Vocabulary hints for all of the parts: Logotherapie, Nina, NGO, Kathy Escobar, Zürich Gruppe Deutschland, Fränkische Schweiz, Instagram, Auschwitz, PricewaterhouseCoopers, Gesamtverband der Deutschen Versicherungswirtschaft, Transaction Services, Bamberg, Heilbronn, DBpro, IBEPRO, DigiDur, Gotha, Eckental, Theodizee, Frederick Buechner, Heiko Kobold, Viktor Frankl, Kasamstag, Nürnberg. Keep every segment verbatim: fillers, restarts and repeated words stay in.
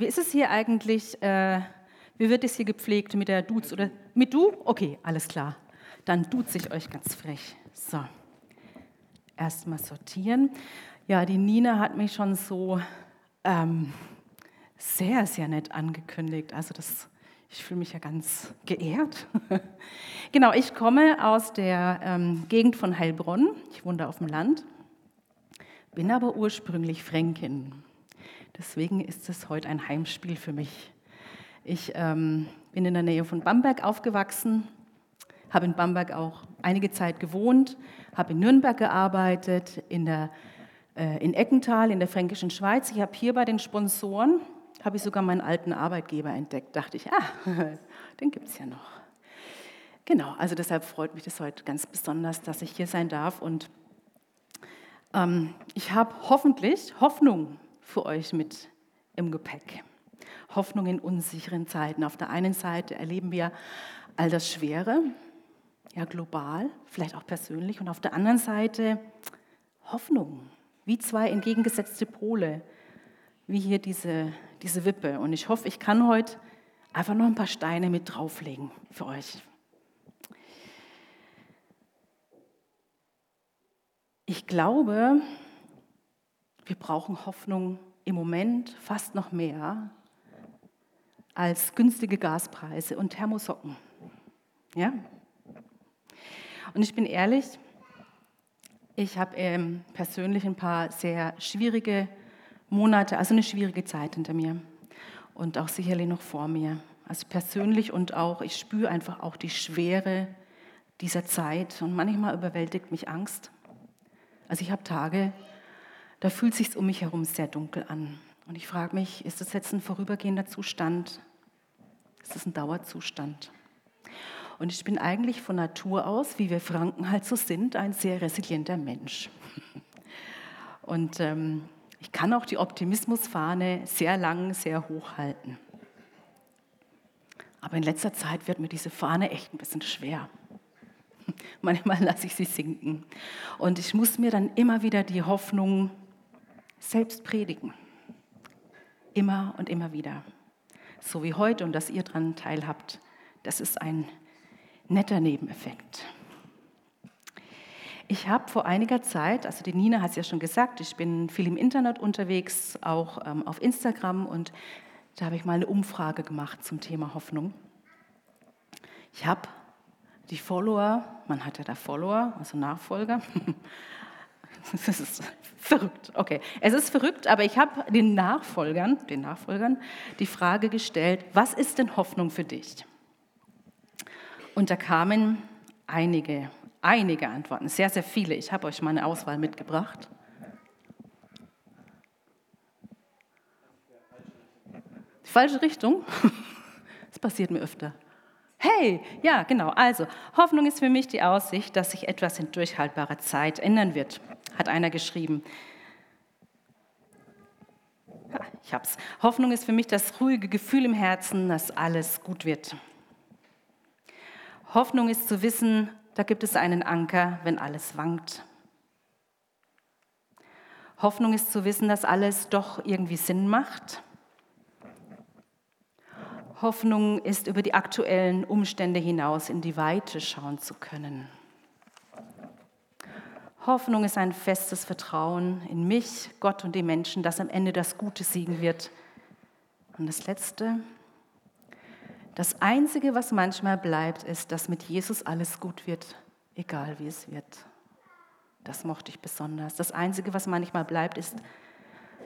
Wie ist es hier eigentlich, äh, wie wird es hier gepflegt, mit der Duz oder mit Du? Okay, alles klar. Dann duze ich euch ganz frech. So, erstmal sortieren. Ja, die Nina hat mich schon so ähm, sehr, sehr nett angekündigt. Also das, ich fühle mich ja ganz geehrt. Genau, ich komme aus der ähm, Gegend von Heilbronn. Ich wohne da auf dem Land, bin aber ursprünglich Fränkin. Deswegen ist es heute ein Heimspiel für mich. Ich ähm, bin in der Nähe von Bamberg aufgewachsen, habe in Bamberg auch einige Zeit gewohnt, habe in Nürnberg gearbeitet, in der in Eckental, in der Fränkischen Schweiz. Ich habe hier bei den Sponsoren, habe ich sogar meinen alten Arbeitgeber entdeckt. Dachte ich, ah, den gibt es ja noch. Genau, also deshalb freut mich das heute ganz besonders, dass ich hier sein darf. Und ähm, ich habe hoffentlich Hoffnung für euch mit im Gepäck. Hoffnung in unsicheren Zeiten. Auf der einen Seite erleben wir all das Schwere, ja global, vielleicht auch persönlich. Und auf der anderen Seite Hoffnung. Wie zwei entgegengesetzte Pole, wie hier diese, diese Wippe. Und ich hoffe, ich kann heute einfach noch ein paar Steine mit drauflegen für euch. Ich glaube, wir brauchen Hoffnung im Moment fast noch mehr als günstige Gaspreise und Thermosocken. Ja? Und ich bin ehrlich, ich habe ähm, persönlich ein paar sehr schwierige Monate, also eine schwierige Zeit hinter mir und auch sicherlich noch vor mir. Also persönlich und auch, ich spüre einfach auch die Schwere dieser Zeit und manchmal überwältigt mich Angst. Also ich habe Tage, da fühlt es sich um mich herum sehr dunkel an. Und ich frage mich, ist das jetzt ein vorübergehender Zustand? Ist das ein Dauerzustand? Und ich bin eigentlich von Natur aus, wie wir Franken halt so sind, ein sehr resilienter Mensch. Und ähm, ich kann auch die Optimismusfahne sehr lang, sehr hoch halten. Aber in letzter Zeit wird mir diese Fahne echt ein bisschen schwer. Manchmal lasse ich sie sinken. Und ich muss mir dann immer wieder die Hoffnung selbst predigen. Immer und immer wieder. So wie heute und dass ihr daran teilhabt. Das ist ein netter Nebeneffekt. Ich habe vor einiger Zeit, also die Nina hat es ja schon gesagt, ich bin viel im Internet unterwegs, auch ähm, auf Instagram, und da habe ich mal eine Umfrage gemacht zum Thema Hoffnung. Ich habe die Follower, man hat ja da Follower, also Nachfolger. Das ist verrückt, okay. Es ist verrückt, aber ich habe den Nachfolgern, den Nachfolgern die Frage gestellt, was ist denn Hoffnung für dich? Und da kamen einige, einige Antworten, sehr, sehr viele. Ich habe euch meine Auswahl mitgebracht. Die falsche Richtung? Das passiert mir öfter. Hey, ja, genau. Also, Hoffnung ist für mich die Aussicht, dass sich etwas in durchhaltbarer Zeit ändern wird, hat einer geschrieben. Ja, ich hab's. Hoffnung ist für mich das ruhige Gefühl im Herzen, dass alles gut wird. Hoffnung ist zu wissen, da gibt es einen Anker, wenn alles wankt. Hoffnung ist zu wissen, dass alles doch irgendwie Sinn macht. Hoffnung ist, über die aktuellen Umstände hinaus in die Weite schauen zu können. Hoffnung ist ein festes Vertrauen in mich, Gott und die Menschen, dass am Ende das Gute siegen wird. Und das Letzte: Das Einzige, was manchmal bleibt, ist, dass mit Jesus alles gut wird, egal wie es wird. Das mochte ich besonders. Das Einzige, was manchmal bleibt, ist,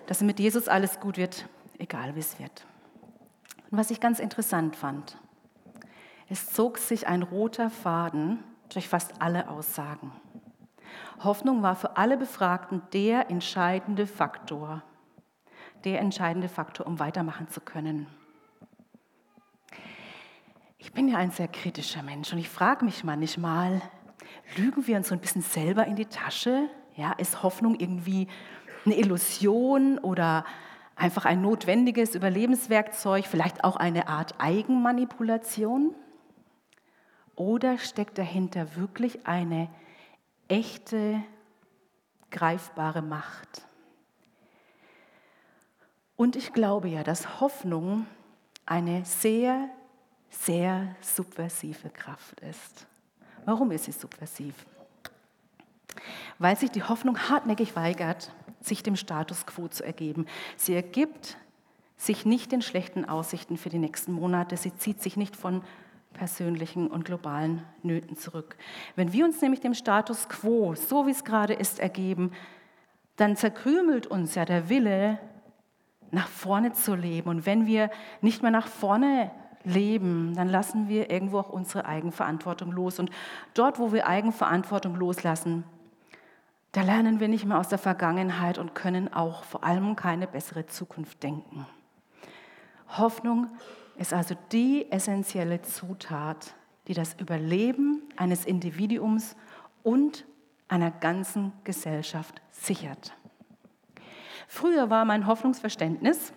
dass mit Jesus alles gut wird, egal wie es wird. Und was ich ganz interessant fand, es zog sich ein roter Faden durch fast alle Aussagen. Hoffnung war für alle Befragten der entscheidende Faktor, der entscheidende Faktor, um weitermachen zu können. Ich bin ja ein sehr kritischer Mensch und ich frage mich manchmal, lügen wir uns so ein bisschen selber in die Tasche? Ja, ist Hoffnung irgendwie eine Illusion oder einfach ein notwendiges Überlebenswerkzeug, vielleicht auch eine Art Eigenmanipulation? Oder steckt dahinter wirklich eine echte, greifbare Macht? Und ich glaube ja, dass Hoffnung eine sehr, sehr subversive Kraft ist. Warum ist sie subversiv? Weil sich die Hoffnung hartnäckig weigert, sich dem Status quo zu ergeben. Sie ergibt sich nicht den schlechten Aussichten für die nächsten Monate. Sie zieht sich nicht von persönlichen und globalen Nöten zurück. Wenn wir uns nämlich dem Status quo, so wie es gerade ist, ergeben, dann zerkrümelt uns ja der Wille, nach vorne zu leben. Und wenn wir nicht mehr nach vorne leben, dann lassen wir irgendwo auch unsere Eigenverantwortung los. Und dort, wo wir Eigenverantwortung loslassen, da lernen wir nicht mehr aus der Vergangenheit und können auch vor allem keine bessere Zukunft denken. Hoffnung ist also die essentielle Zutat, die das Überleben eines Individuums und einer ganzen Gesellschaft sichert. Früher war mein Hoffnungsverständnis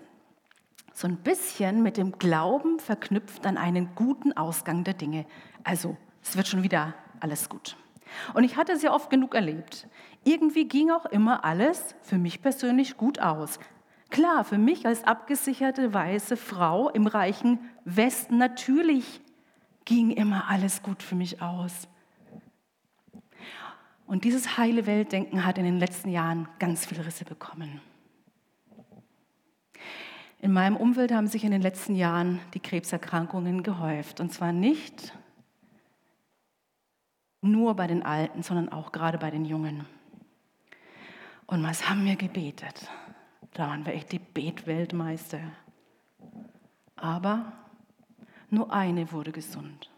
so ein bisschen mit dem Glauben verknüpft an einen guten Ausgang der Dinge. Also, es wird schon wieder alles gut. Und ich hatte es ja oft genug erlebt. Irgendwie ging auch immer alles für mich persönlich gut aus. Klar, für mich als abgesicherte weiße Frau im reichen Westen, natürlich ging immer alles gut für mich aus. Und dieses heile Weltdenken hat in den letzten Jahren ganz viele Risse bekommen. In meinem Umfeld haben sich in den letzten Jahren die Krebserkrankungen gehäuft. Und zwar nicht nur bei den Alten, sondern auch gerade bei den Jungen. Und was haben wir gebetet? Da waren wir echt die Betweltmeister. Aber nur eine wurde gesund.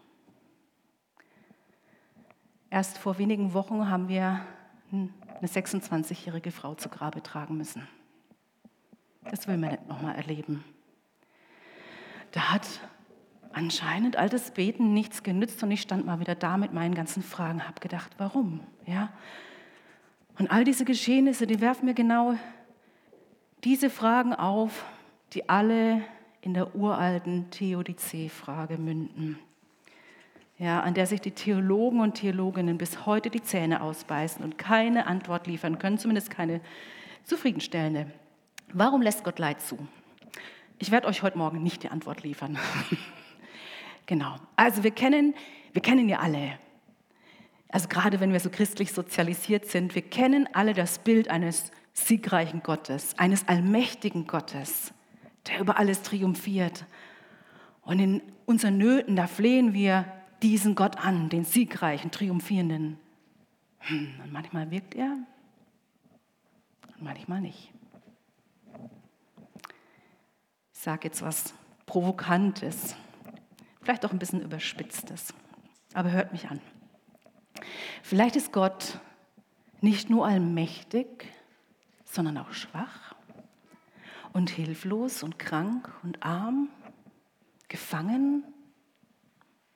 Erst vor wenigen Wochen haben wir eine sechsundzwanzigjährige Frau zu Grabe tragen müssen. Das will man nicht nochmal erleben. Da hat anscheinend altes Beten nichts genützt und ich stand mal wieder da mit meinen ganzen Fragen, habe gedacht, warum? Ja? Und all diese Geschehnisse, die werfen mir genau diese Fragen auf, die alle in der uralten Theodizee-Frage münden. Ja, an der sich die Theologen und Theologinnen bis heute die Zähne ausbeißen und keine Antwort liefern können, zumindest keine zufriedenstellende. Warum lässt Gott Leid zu? Ich werde euch heute Morgen nicht die Antwort liefern. Genau, also wir kennen, wir kennen ja alle, also gerade wenn wir so christlich sozialisiert sind, wir kennen alle das Bild eines siegreichen Gottes, eines allmächtigen Gottes, der über alles triumphiert. Und in unseren Nöten, da flehen wir diesen Gott an, den siegreichen, triumphierenden. Und manchmal wirkt er, und manchmal nicht. Ich sage jetzt was Provokantes, vielleicht auch ein bisschen Überspitztes, aber hört mich an. Vielleicht ist Gott nicht nur allmächtig, sondern auch schwach und hilflos und krank und arm, gefangen,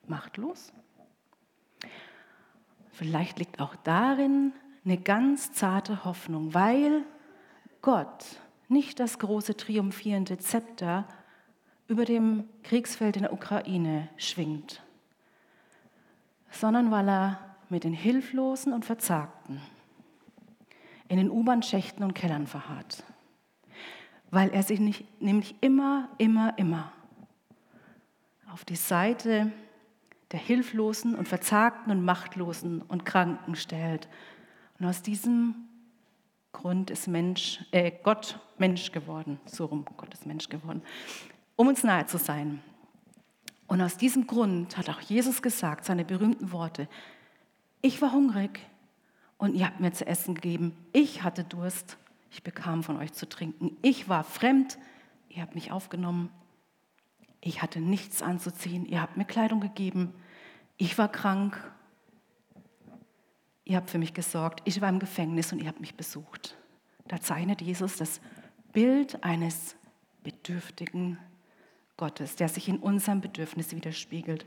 machtlos. Vielleicht liegt auch darin eine ganz zarte Hoffnung, weil Gott nicht das große triumphierende Zepter über dem Kriegsfeld in der Ukraine schwingt, sondern weil er mit den Hilflosen und Verzagten in den U-Bahn-Schächten und Kellern verharrt, weil er sich nicht, nämlich immer, immer, immer auf die Seite der Hilflosen und Verzagten und Machtlosen und Kranken stellt. Und aus diesem Grund ist Mensch, äh, Gott Mensch geworden, so rum, Gott ist Mensch geworden, um uns nahe zu sein. Und aus diesem Grund hat auch Jesus gesagt, seine berühmten Worte, ich war hungrig und ihr habt mir zu essen gegeben, ich hatte Durst, ich bekam von euch zu trinken, ich war fremd, ihr habt mich aufgenommen, ich hatte nichts anzuziehen, ihr habt mir Kleidung gegeben, ich war krank, ihr habt für mich gesorgt, ich war im Gefängnis und ihr habt mich besucht. Da zeichnet Jesus das Bild eines bedürftigen Gottes, der sich in unserem Bedürfnis widerspiegelt.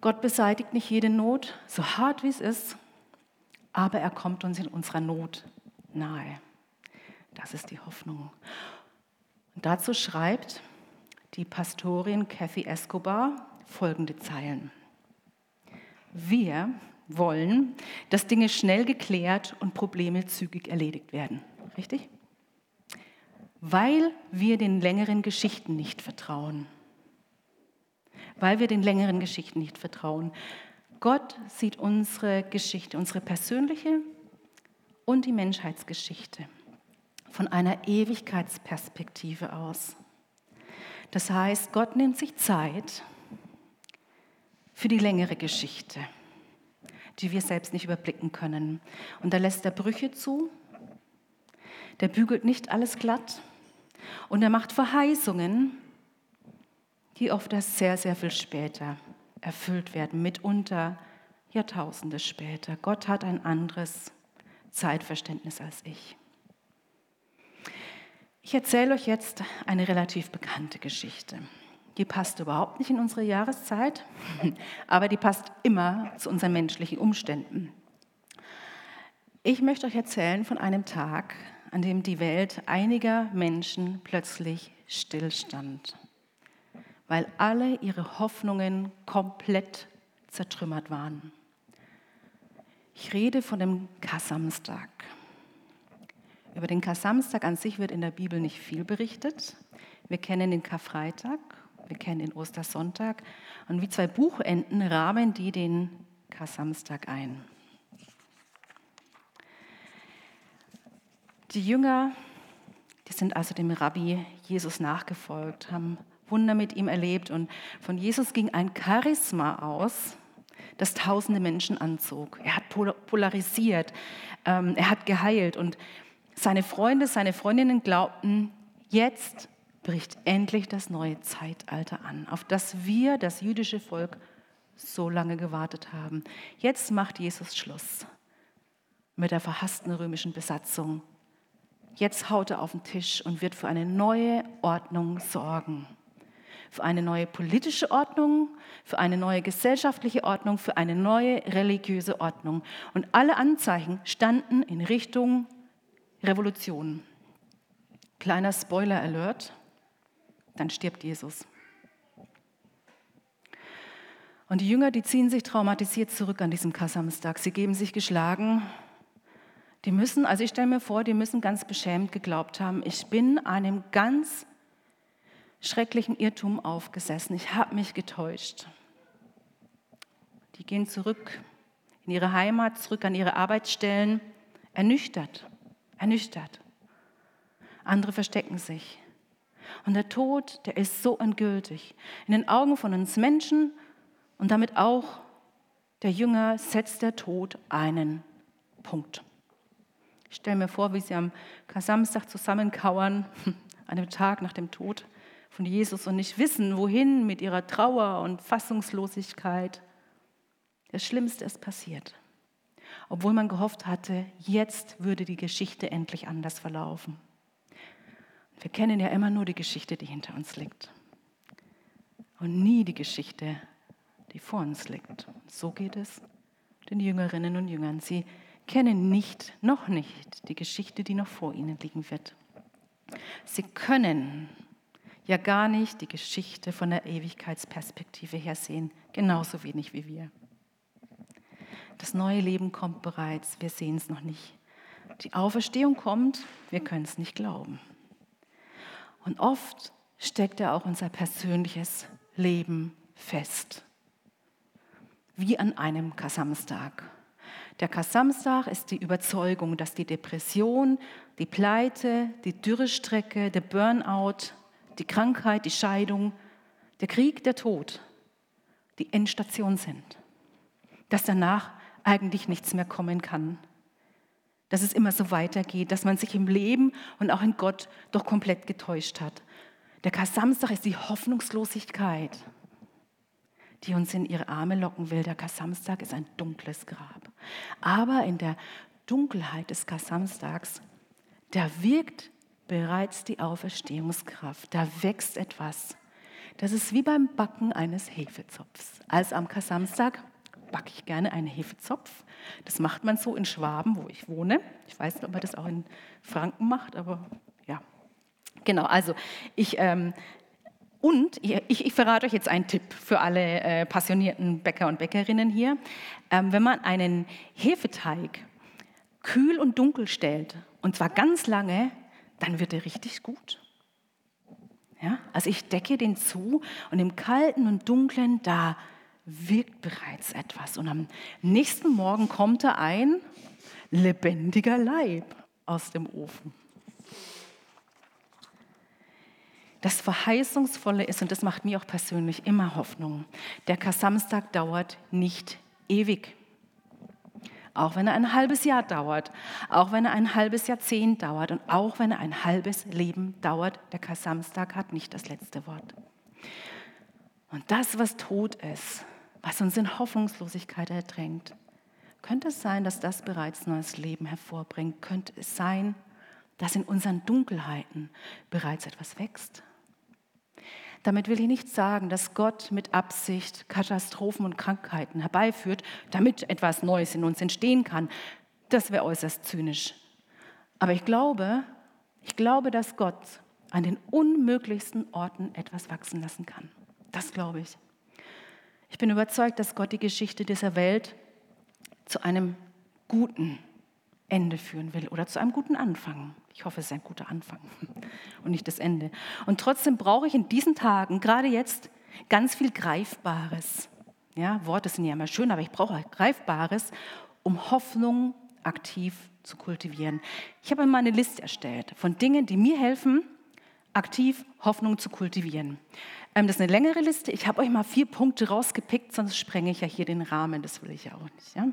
Gott beseitigt nicht jede Not, so hart wie es ist, aber er kommt uns in unserer Not nahe. Das ist die Hoffnung. Und dazu schreibt die Pastorin Kathy Escobar folgende Zeilen. Wir wollen, dass Dinge schnell geklärt und Probleme zügig erledigt werden. Richtig? weil wir den längeren Geschichten nicht vertrauen. Weil wir den längeren Geschichten nicht vertrauen. Gott sieht unsere Geschichte, unsere persönliche und die Menschheitsgeschichte von einer Ewigkeitsperspektive aus. Das heißt, Gott nimmt sich Zeit für die längere Geschichte, die wir selbst nicht überblicken können. Und da lässt er Brüche zu, der bügelt nicht alles glatt und er macht Verheißungen, die oft erst sehr, sehr viel später erfüllt werden, mitunter Jahrtausende später. Gott hat ein anderes Zeitverständnis als ich. Ich erzähle euch jetzt eine relativ bekannte Geschichte. Die passt überhaupt nicht in unsere Jahreszeit, aber die passt immer zu unseren menschlichen Umständen. Ich möchte euch erzählen von einem Tag, an dem die Welt einiger Menschen plötzlich stillstand, weil alle ihre Hoffnungen komplett zertrümmert waren. Ich rede von dem Kasamstag. Über den Kasamstag an sich wird in der Bibel nicht viel berichtet. Wir kennen den Karfreitag, wir kennen den Ostersonntag und wie zwei Buchenden rahmen die den Kasamstag ein. Die Jünger, die sind also dem Rabbi Jesus nachgefolgt, haben Wunder mit ihm erlebt und von Jesus ging ein Charisma aus, das tausende Menschen anzog. Er hat polarisiert, ähm, er hat geheilt und seine Freunde, seine Freundinnen glaubten, jetzt bricht endlich das neue Zeitalter an, auf das wir, das jüdische Volk, so lange gewartet haben. Jetzt macht Jesus Schluss mit der verhassten römischen Besatzung. Jetzt haut er auf den Tisch und wird für eine neue Ordnung sorgen. Für eine neue politische Ordnung, für eine neue gesellschaftliche Ordnung, für eine neue religiöse Ordnung. Und alle Anzeichen standen in Richtung Revolution. Kleiner Spoiler Alert, dann stirbt Jesus. Und die Jünger, die ziehen sich traumatisiert zurück an diesem Kasamstag. Sie geben sich geschlagen. Die müssen, also ich stelle mir vor, die müssen ganz beschämt geglaubt haben, ich bin einem ganz schrecklichen Irrtum aufgesessen, ich habe mich getäuscht. Die gehen zurück in ihre Heimat, zurück an ihre Arbeitsstellen, ernüchtert, ernüchtert. Andere verstecken sich. Und der Tod, der ist so endgültig. In den Augen von uns Menschen und damit auch der Jünger setzt der Tod einen Punkt. Ich stelle mir vor, wie sie am Kasamstag zusammenkauern, an dem Tag nach dem Tod von Jesus und nicht wissen, wohin mit ihrer Trauer und Fassungslosigkeit. Das Schlimmste ist passiert. Obwohl man gehofft hatte, jetzt würde die Geschichte endlich anders verlaufen. Wir kennen ja immer nur die Geschichte, die hinter uns liegt. Und nie die Geschichte, die vor uns liegt. So geht es den Jüngerinnen und Jüngern. Sie kennen nicht, noch nicht, die Geschichte, die noch vor ihnen liegen wird. Sie können ja gar nicht die Geschichte von der Ewigkeitsperspektive her sehen, genauso wenig wie wir. Das neue Leben kommt bereits, wir sehen es noch nicht. Die Auferstehung kommt, wir können es nicht glauben. Und oft steckt ja auch unser persönliches Leben fest, wie an einem Kasamstag. Der Kasamstag ist die Überzeugung, dass die Depression, die Pleite, die Dürrestrecke, der Burnout, die Krankheit, die Scheidung, der Krieg, der Tod die Endstation sind. Dass danach eigentlich nichts mehr kommen kann. Dass es immer so weitergeht, dass man sich im Leben und auch in Gott doch komplett getäuscht hat. Der Kasamstag ist die Hoffnungslosigkeit, die uns in ihre Arme locken will. Der Kasamstag ist ein dunkles Grab. Aber in der Dunkelheit des Kasamstags, da wirkt bereits die Auferstehungskraft. Da wächst etwas. Das ist wie beim Backen eines Hefezopfs. Also am Kasamstag backe ich gerne einen Hefezopf. Das macht man so in Schwaben, wo ich wohne. Ich weiß nicht, ob man das auch in Franken macht, aber ja. Genau, also ich... Ähm, Und ich, ich verrate euch jetzt einen Tipp für alle äh, passionierten Bäcker und Bäckerinnen hier. Ähm, wenn man einen Hefeteig kühl und dunkel stellt, und zwar ganz lange, dann wird er richtig gut. Ja? Also ich decke den zu und im Kalten und Dunklen, da wirkt bereits etwas. Und am nächsten Morgen kommt da ein lebendiger Leib aus dem Ofen. Das Verheißungsvolle ist, und das macht mir auch persönlich immer Hoffnung, der Kasamstag dauert nicht ewig. Auch wenn er ein halbes Jahr dauert, auch wenn er ein halbes Jahrzehnt dauert und auch wenn er ein halbes Leben dauert, der Kasamstag hat nicht das letzte Wort. Und das, was tot ist, was uns in Hoffnungslosigkeit ertränkt, könnte es sein, dass das bereits neues Leben hervorbringt? Könnte es sein, dass in unseren Dunkelheiten bereits etwas wächst? Damit will ich nicht sagen, dass Gott mit Absicht Katastrophen und Krankheiten herbeiführt, damit etwas Neues in uns entstehen kann. Das wäre äußerst zynisch. Aber ich glaube, ich glaube, dass Gott an den unmöglichsten Orten etwas wachsen lassen kann. Das glaube ich. Ich bin überzeugt, dass Gott die Geschichte dieser Welt zu einem guten Ende führen will oder zu einem guten Anfang. Ich hoffe, es ist ein guter Anfang und nicht das Ende. Und trotzdem brauche ich in diesen Tagen, gerade jetzt, ganz viel Greifbares. Ja, Worte sind ja immer schön, aber ich brauche Greifbares, um Hoffnung aktiv zu kultivieren. Ich habe einmal eine Liste erstellt von Dingen, die mir helfen, aktiv Hoffnung zu kultivieren. Ähm, das ist eine längere Liste. Ich habe euch mal vier Punkte rausgepickt, sonst sprenge ich ja hier den Rahmen. Das will ich ja auch nicht. Ja?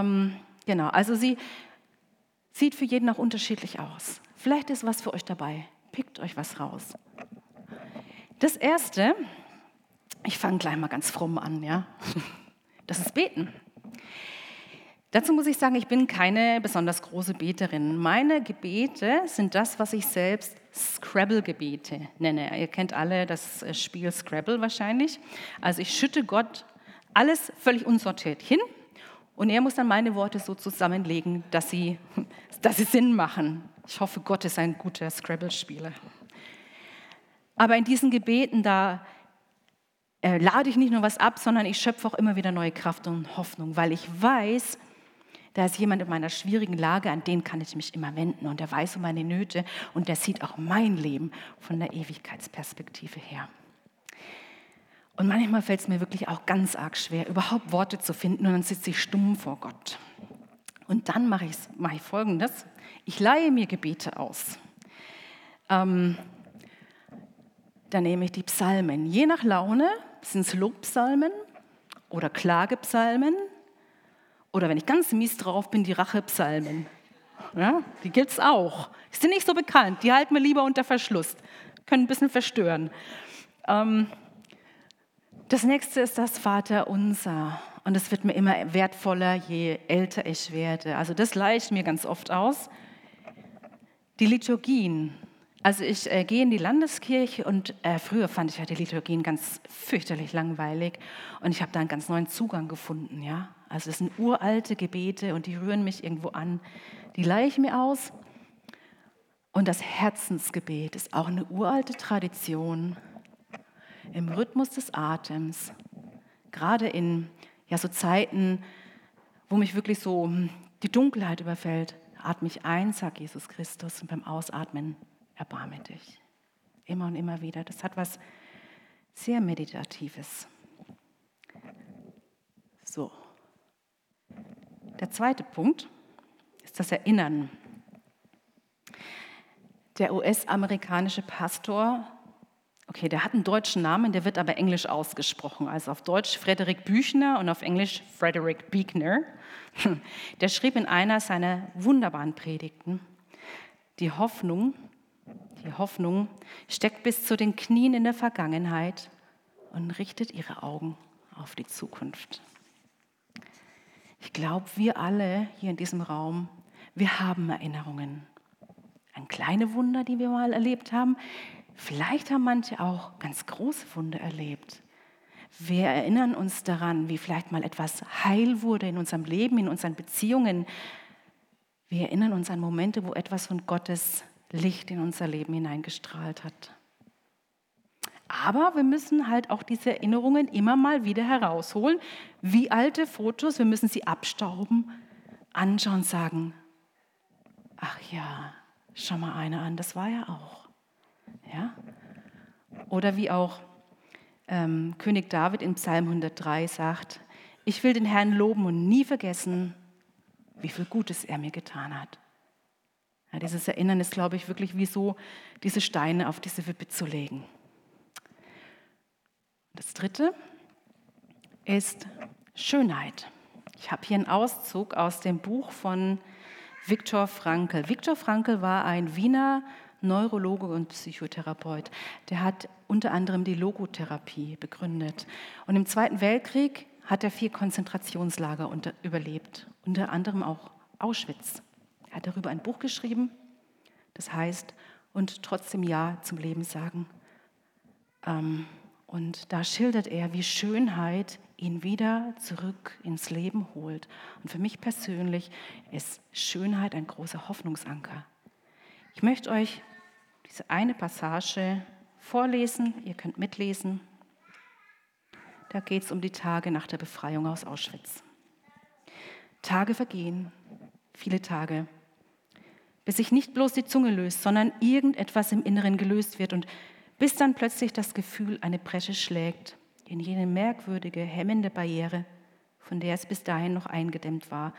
Ähm, genau, also sie sieht für jeden auch unterschiedlich aus. Vielleicht ist was für euch dabei. Pickt euch was raus. Das Erste, ich fange gleich mal ganz fromm an, ja? Das ist Beten. Dazu muss ich sagen, ich bin keine besonders große Beterin. Meine Gebete sind das, was ich selbst Scrabble-Gebete nenne. Ihr kennt alle das Spiel Scrabble wahrscheinlich. Also ich schütte Gott alles völlig unsortiert hin und er muss dann meine Worte so zusammenlegen, dass sie, dass sie Sinn machen. Ich hoffe, Gott ist ein guter Scrabble-Spieler. Aber in diesen Gebeten, da äh, lade ich nicht nur was ab, sondern ich schöpfe auch immer wieder neue Kraft und Hoffnung, weil ich weiß, da ist jemand in meiner schwierigen Lage, an den kann ich mich immer wenden. Und der weiß um meine Nöte und der sieht auch mein Leben von der Ewigkeitsperspektive her. Und manchmal fällt es mir wirklich auch ganz arg schwer, überhaupt Worte zu finden. Und dann sitze ich stumm vor Gott. Und dann mache ich, mache ich Folgendes. Ich leihe mir Gebete aus. Ähm, dann nehme ich die Psalmen. Je nach Laune sind es Lobpsalmen oder Klagepsalmen. Oder wenn ich ganz mies drauf bin, die Rachepsalmen. Ja, die gibt es auch. Die sind nicht so bekannt. Die halten wir lieber unter Verschluss. Können ein bisschen verstören. Ähm, das nächste ist das Vaterunser. Und es wird mir immer wertvoller, je älter ich werde. Also das leihe ich mir ganz oft aus. Die Liturgien. Also ich äh, gehe in die Landeskirche und äh, früher fand ich ja die Liturgien ganz fürchterlich langweilig und ich habe da einen ganz neuen Zugang gefunden. Ja? Also das sind uralte Gebete und die rühren mich irgendwo an. Die leihe ich mir aus. Und das Herzensgebet ist auch eine uralte Tradition im Rhythmus des Atems. Gerade in ja, so Zeiten, wo mich wirklich so die Dunkelheit überfällt, atme ich ein, sagt Jesus Christus, und beim Ausatmen erbarme dich. Immer und immer wieder. Das hat was sehr Meditatives. So. Der zweite Punkt ist das Erinnern. Der U S-amerikanische Pastor, okay, der hat einen deutschen Namen, der wird aber englisch ausgesprochen. Also auf Deutsch Frederick Buechner und auf Englisch Frederick Buechner. Der schrieb in einer seiner wunderbaren Predigten, die Hoffnung, Die Hoffnung steckt bis zu den Knien in der Vergangenheit und richtet ihre Augen auf die Zukunft. Ich glaube, wir alle hier in diesem Raum, wir haben Erinnerungen an kleine Wunder, die wir mal erlebt haben. Vielleicht haben manche auch ganz große Wunder erlebt. Wir erinnern uns daran, wie vielleicht mal etwas heil wurde in unserem Leben, in unseren Beziehungen. Wir erinnern uns an Momente, wo etwas von Gottes Licht in unser Leben hineingestrahlt hat. Aber wir müssen halt auch diese Erinnerungen immer mal wieder herausholen, wie alte Fotos, wir müssen sie abstauben, anschauen, sagen, ach ja, schau mal eine an, das war ja auch. Ja? Oder wie auch ähm, König David in Psalm hundertdrei sagt, ich will den Herrn loben und nie vergessen, wie viel Gutes er mir getan hat. Ja, dieses Erinnern ist, glaube ich, wirklich wie so, diese Steine auf diese Wippe zu legen. Das dritte ist Schönheit. Ich habe hier einen Auszug aus dem Buch von Viktor Frankl. Viktor Frankl war ein Wiener Neurologe und Psychotherapeut. Der hat unter anderem die Logotherapie begründet. Und im Zweiten Weltkrieg hat er vier Konzentrationslager unter, überlebt, unter anderem auch Auschwitz. Er hat darüber ein Buch geschrieben, das heißt, und trotzdem Ja zum Leben sagen. Ähm, und da schildert er, wie Schönheit ihn wieder zurück ins Leben holt. Und für mich persönlich ist Schönheit ein großer Hoffnungsanker. Ich möchte euch diese eine Passage vorlesen, ihr könnt mitlesen. Da geht es um die Tage nach der Befreiung aus Auschwitz. Tage vergehen, viele Tage, bis sich nicht bloß die Zunge löst, sondern irgendetwas im Inneren gelöst wird und bis dann plötzlich das Gefühl eine Bresche schlägt in jene merkwürdige, hemmende Barriere, von der es bis dahin noch eingedämmt war.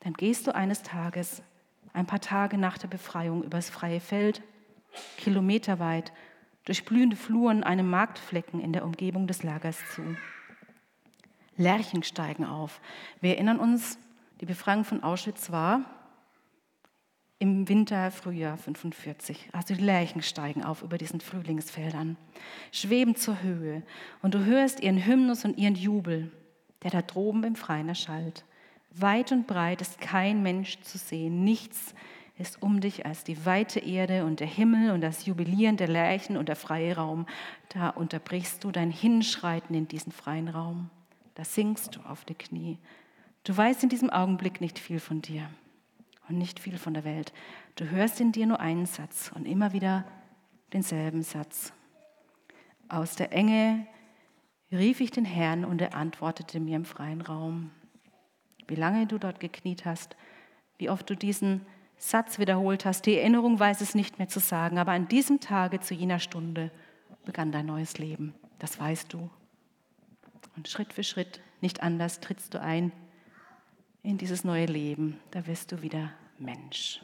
Dann gehst du eines Tages, ein paar Tage nach der Befreiung, übers freie Feld, kilometerweit, durch blühende Fluren einem Marktflecken in der Umgebung des Lagers zu. Lerchen steigen auf. Wir erinnern uns, die Befreiung von Auschwitz war im Winter, Frühjahr neunzehnhundertfünfundvierzig. Also die Lerchen steigen auf über diesen Frühlingsfeldern, schweben zur Höhe und du hörst ihren Hymnus und ihren Jubel, der da droben im Freien erschallt. Weit und breit ist kein Mensch zu sehen, nichts ist um dich als die weite Erde und der Himmel und das Jubilieren der Lerchen und der freie Raum. Da unterbrichst du dein Hinschreiten in diesen freien Raum. Da sinkst du auf die Knie. Du weißt in diesem Augenblick nicht viel von dir und nicht viel von der Welt. Du hörst in dir nur einen Satz und immer wieder denselben Satz. Aus der Enge rief ich den Herrn und er antwortete mir im freien Raum. Wie lange du dort gekniet hast, wie oft du diesen Satz wiederholt hast, die Erinnerung weiß es nicht mehr zu sagen, aber an diesem Tage zu jener Stunde begann dein neues Leben. Das weißt du. Und Schritt für Schritt, nicht anders, trittst du ein in dieses neue Leben. Da wirst du wieder Mensch,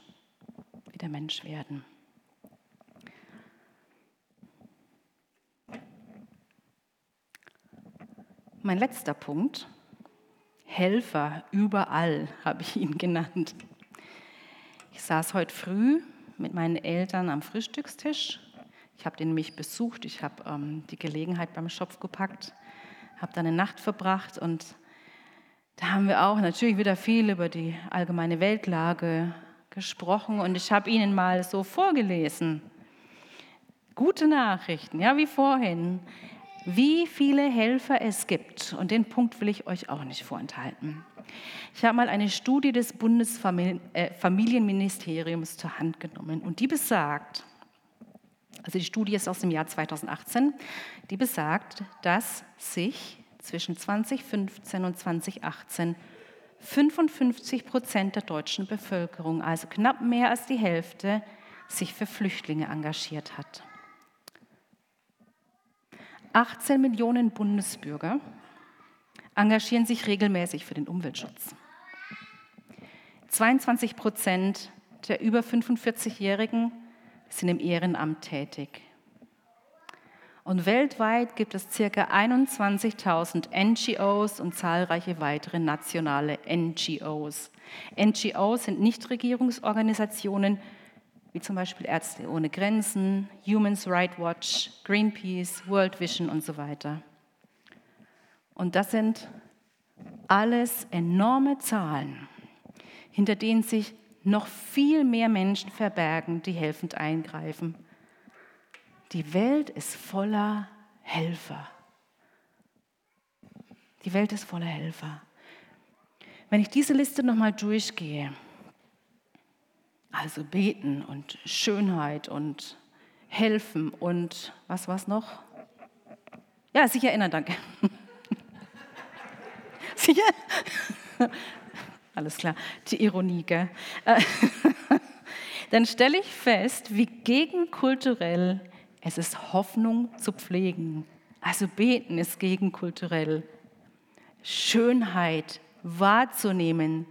wieder Mensch werden. Mein letzter Punkt, Helfer überall, habe ich ihn genannt. Ich saß heute früh mit meinen Eltern am Frühstückstisch. Ich habe den mich besucht, ich habe ähm, die Gelegenheit beim Schopf gepackt, habe dann eine Nacht verbracht und da haben wir auch natürlich wieder viel über die allgemeine Weltlage gesprochen und ich habe Ihnen mal so vorgelesen. Gute Nachrichten, ja, wie vorhin. Wie viele Helfer es gibt und den Punkt will ich euch auch nicht vorenthalten. Ich habe mal eine Studie des Bundesfamilienministeriums zur Hand genommen und die besagt, also die Studie ist aus dem Jahr zweitausendachtzehn, die besagt, dass sich zwischen zweitausendfünfzehn und zweitausendachtzehn fünfundfünfzig Prozent der deutschen Bevölkerung, also knapp mehr als die Hälfte, sich für Flüchtlinge engagiert hat. achtzehn Millionen Bundesbürger engagieren sich regelmäßig für den Umweltschutz. zweiundzwanzig Prozent der über fünfundvierzigjährigen sind im Ehrenamt tätig. Und weltweit gibt es ca. einundzwanzigtausend N G Os und zahlreiche weitere nationale N G Os. N G Os sind Nichtregierungsorganisationen, wie zum Beispiel Ärzte ohne Grenzen, Human Rights Watch, Greenpeace, World Vision und so weiter. Und das sind alles enorme Zahlen, hinter denen sich noch viel mehr Menschen verbergen, die helfend eingreifen. Die Welt ist voller Helfer. Die Welt ist voller Helfer. Wenn ich diese Liste nochmal durchgehe, also beten und Schönheit und helfen und was war's noch? Ja, sich erinnern, danke. Sicher? Alles klar, die Ironie, gell? dann stelle ich fest, wie gegenkulturell es ist, Hoffnung zu pflegen. Also beten ist gegenkulturell. Schönheit wahrzunehmen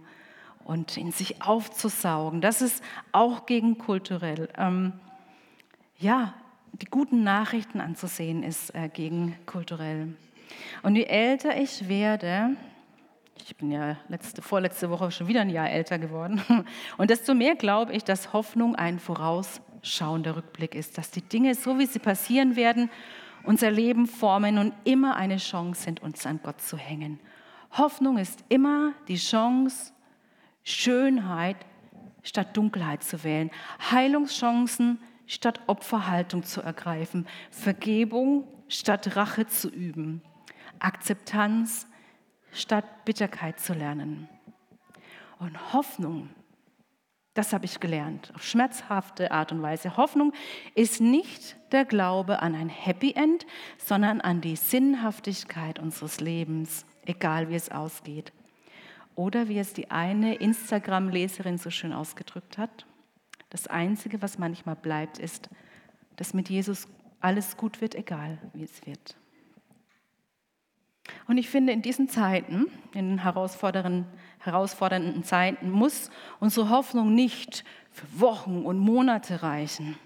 und in sich aufzusaugen, das ist auch gegenkulturell. Ähm, ja, die guten Nachrichten anzusehen ist äh, gegenkulturell. Und je älter ich werde, ich bin ja letzte, vorletzte Woche schon wieder ein Jahr älter geworden, und desto mehr glaube ich, dass Hoffnung ein vorausschauender Rückblick ist, dass die Dinge, so wie sie passieren werden, unser Leben formen und immer eine Chance sind, uns an Gott zu hängen. Hoffnung ist immer die Chance, Schönheit statt Dunkelheit zu wählen, Heilungschancen statt Opferhaltung zu ergreifen, Vergebung statt Rache zu üben, Akzeptanz statt Bitterkeit zu lernen. Und Hoffnung, das habe ich gelernt, auf schmerzhafte Art und Weise. Hoffnung ist nicht der Glaube an ein Happy End, sondern an die Sinnhaftigkeit unseres Lebens, egal wie es ausgeht. Oder wie es die eine Instagram-Leserin so schön ausgedrückt hat, das Einzige, was manchmal bleibt, ist, dass mit Jesus alles gut wird, egal wie es wird. Und ich finde, in diesen Zeiten, in den herausfordernden, herausfordernden Zeiten, muss unsere Hoffnung nicht für Wochen und Monate reichen.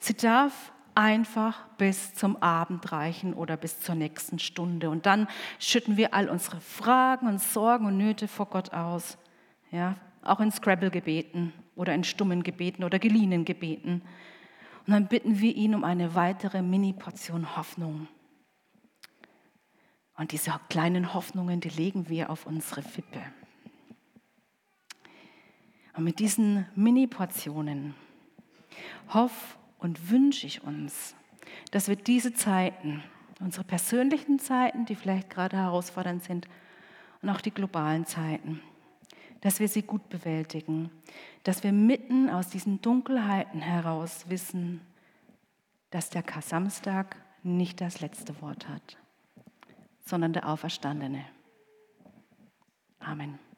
Sie darf einfach bis zum Abend reichen oder bis zur nächsten Stunde. Und dann schütten wir all unsere Fragen und Sorgen und Nöte vor Gott aus. Ja, auch in Scrabble-Gebeten oder in stummen Gebeten oder geliehenen Gebeten. Und dann bitten wir ihn um eine weitere Mini-Portion Hoffnung. Und diese kleinen Hoffnungen, die legen wir auf unsere Wippe. Und mit diesen Mini-Portionen hoff und wünsche ich uns, dass wir diese Zeiten, unsere persönlichen Zeiten, die vielleicht gerade herausfordernd sind, und auch die globalen Zeiten, dass wir sie gut bewältigen, dass wir mitten aus diesen Dunkelheiten heraus wissen, dass der Kasamstag nicht das letzte Wort hat, sondern der Auferstandene. Amen.